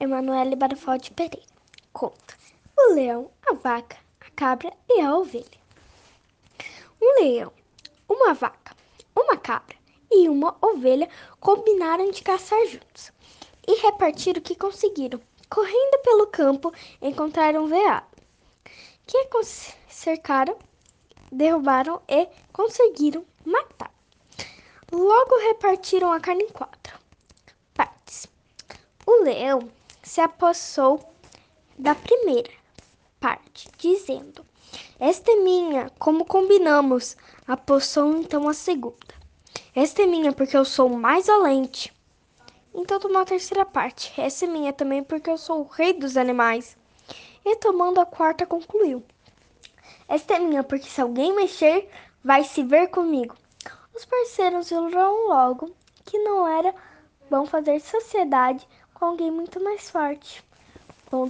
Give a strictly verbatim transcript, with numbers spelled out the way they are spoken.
Emanuele Barufaldi de Pereira conta o leão, a vaca, a cabra e a ovelha. Um leão, uma vaca, uma cabra e uma ovelha combinaram de caçar juntos e repartir o que conseguiram. Correndo pelo campo, encontraram um veado, que cercaram, derrubaram e conseguiram matar. Logo repartiram a carne em quatro partes. O leão se apossou da primeira parte, dizendo: "Esta é minha, como combinamos." Apossou então a segunda: "Esta é minha, porque eu sou mais valente." Então tomou a terceira parte: "Essa é minha também, porque eu sou o rei dos animais." E tomando a quarta, concluiu: "Esta é minha, porque se alguém mexer, vai se ver comigo." Os parceiros viram logo que não era bom fazer sociedade com alguém muito mais forte.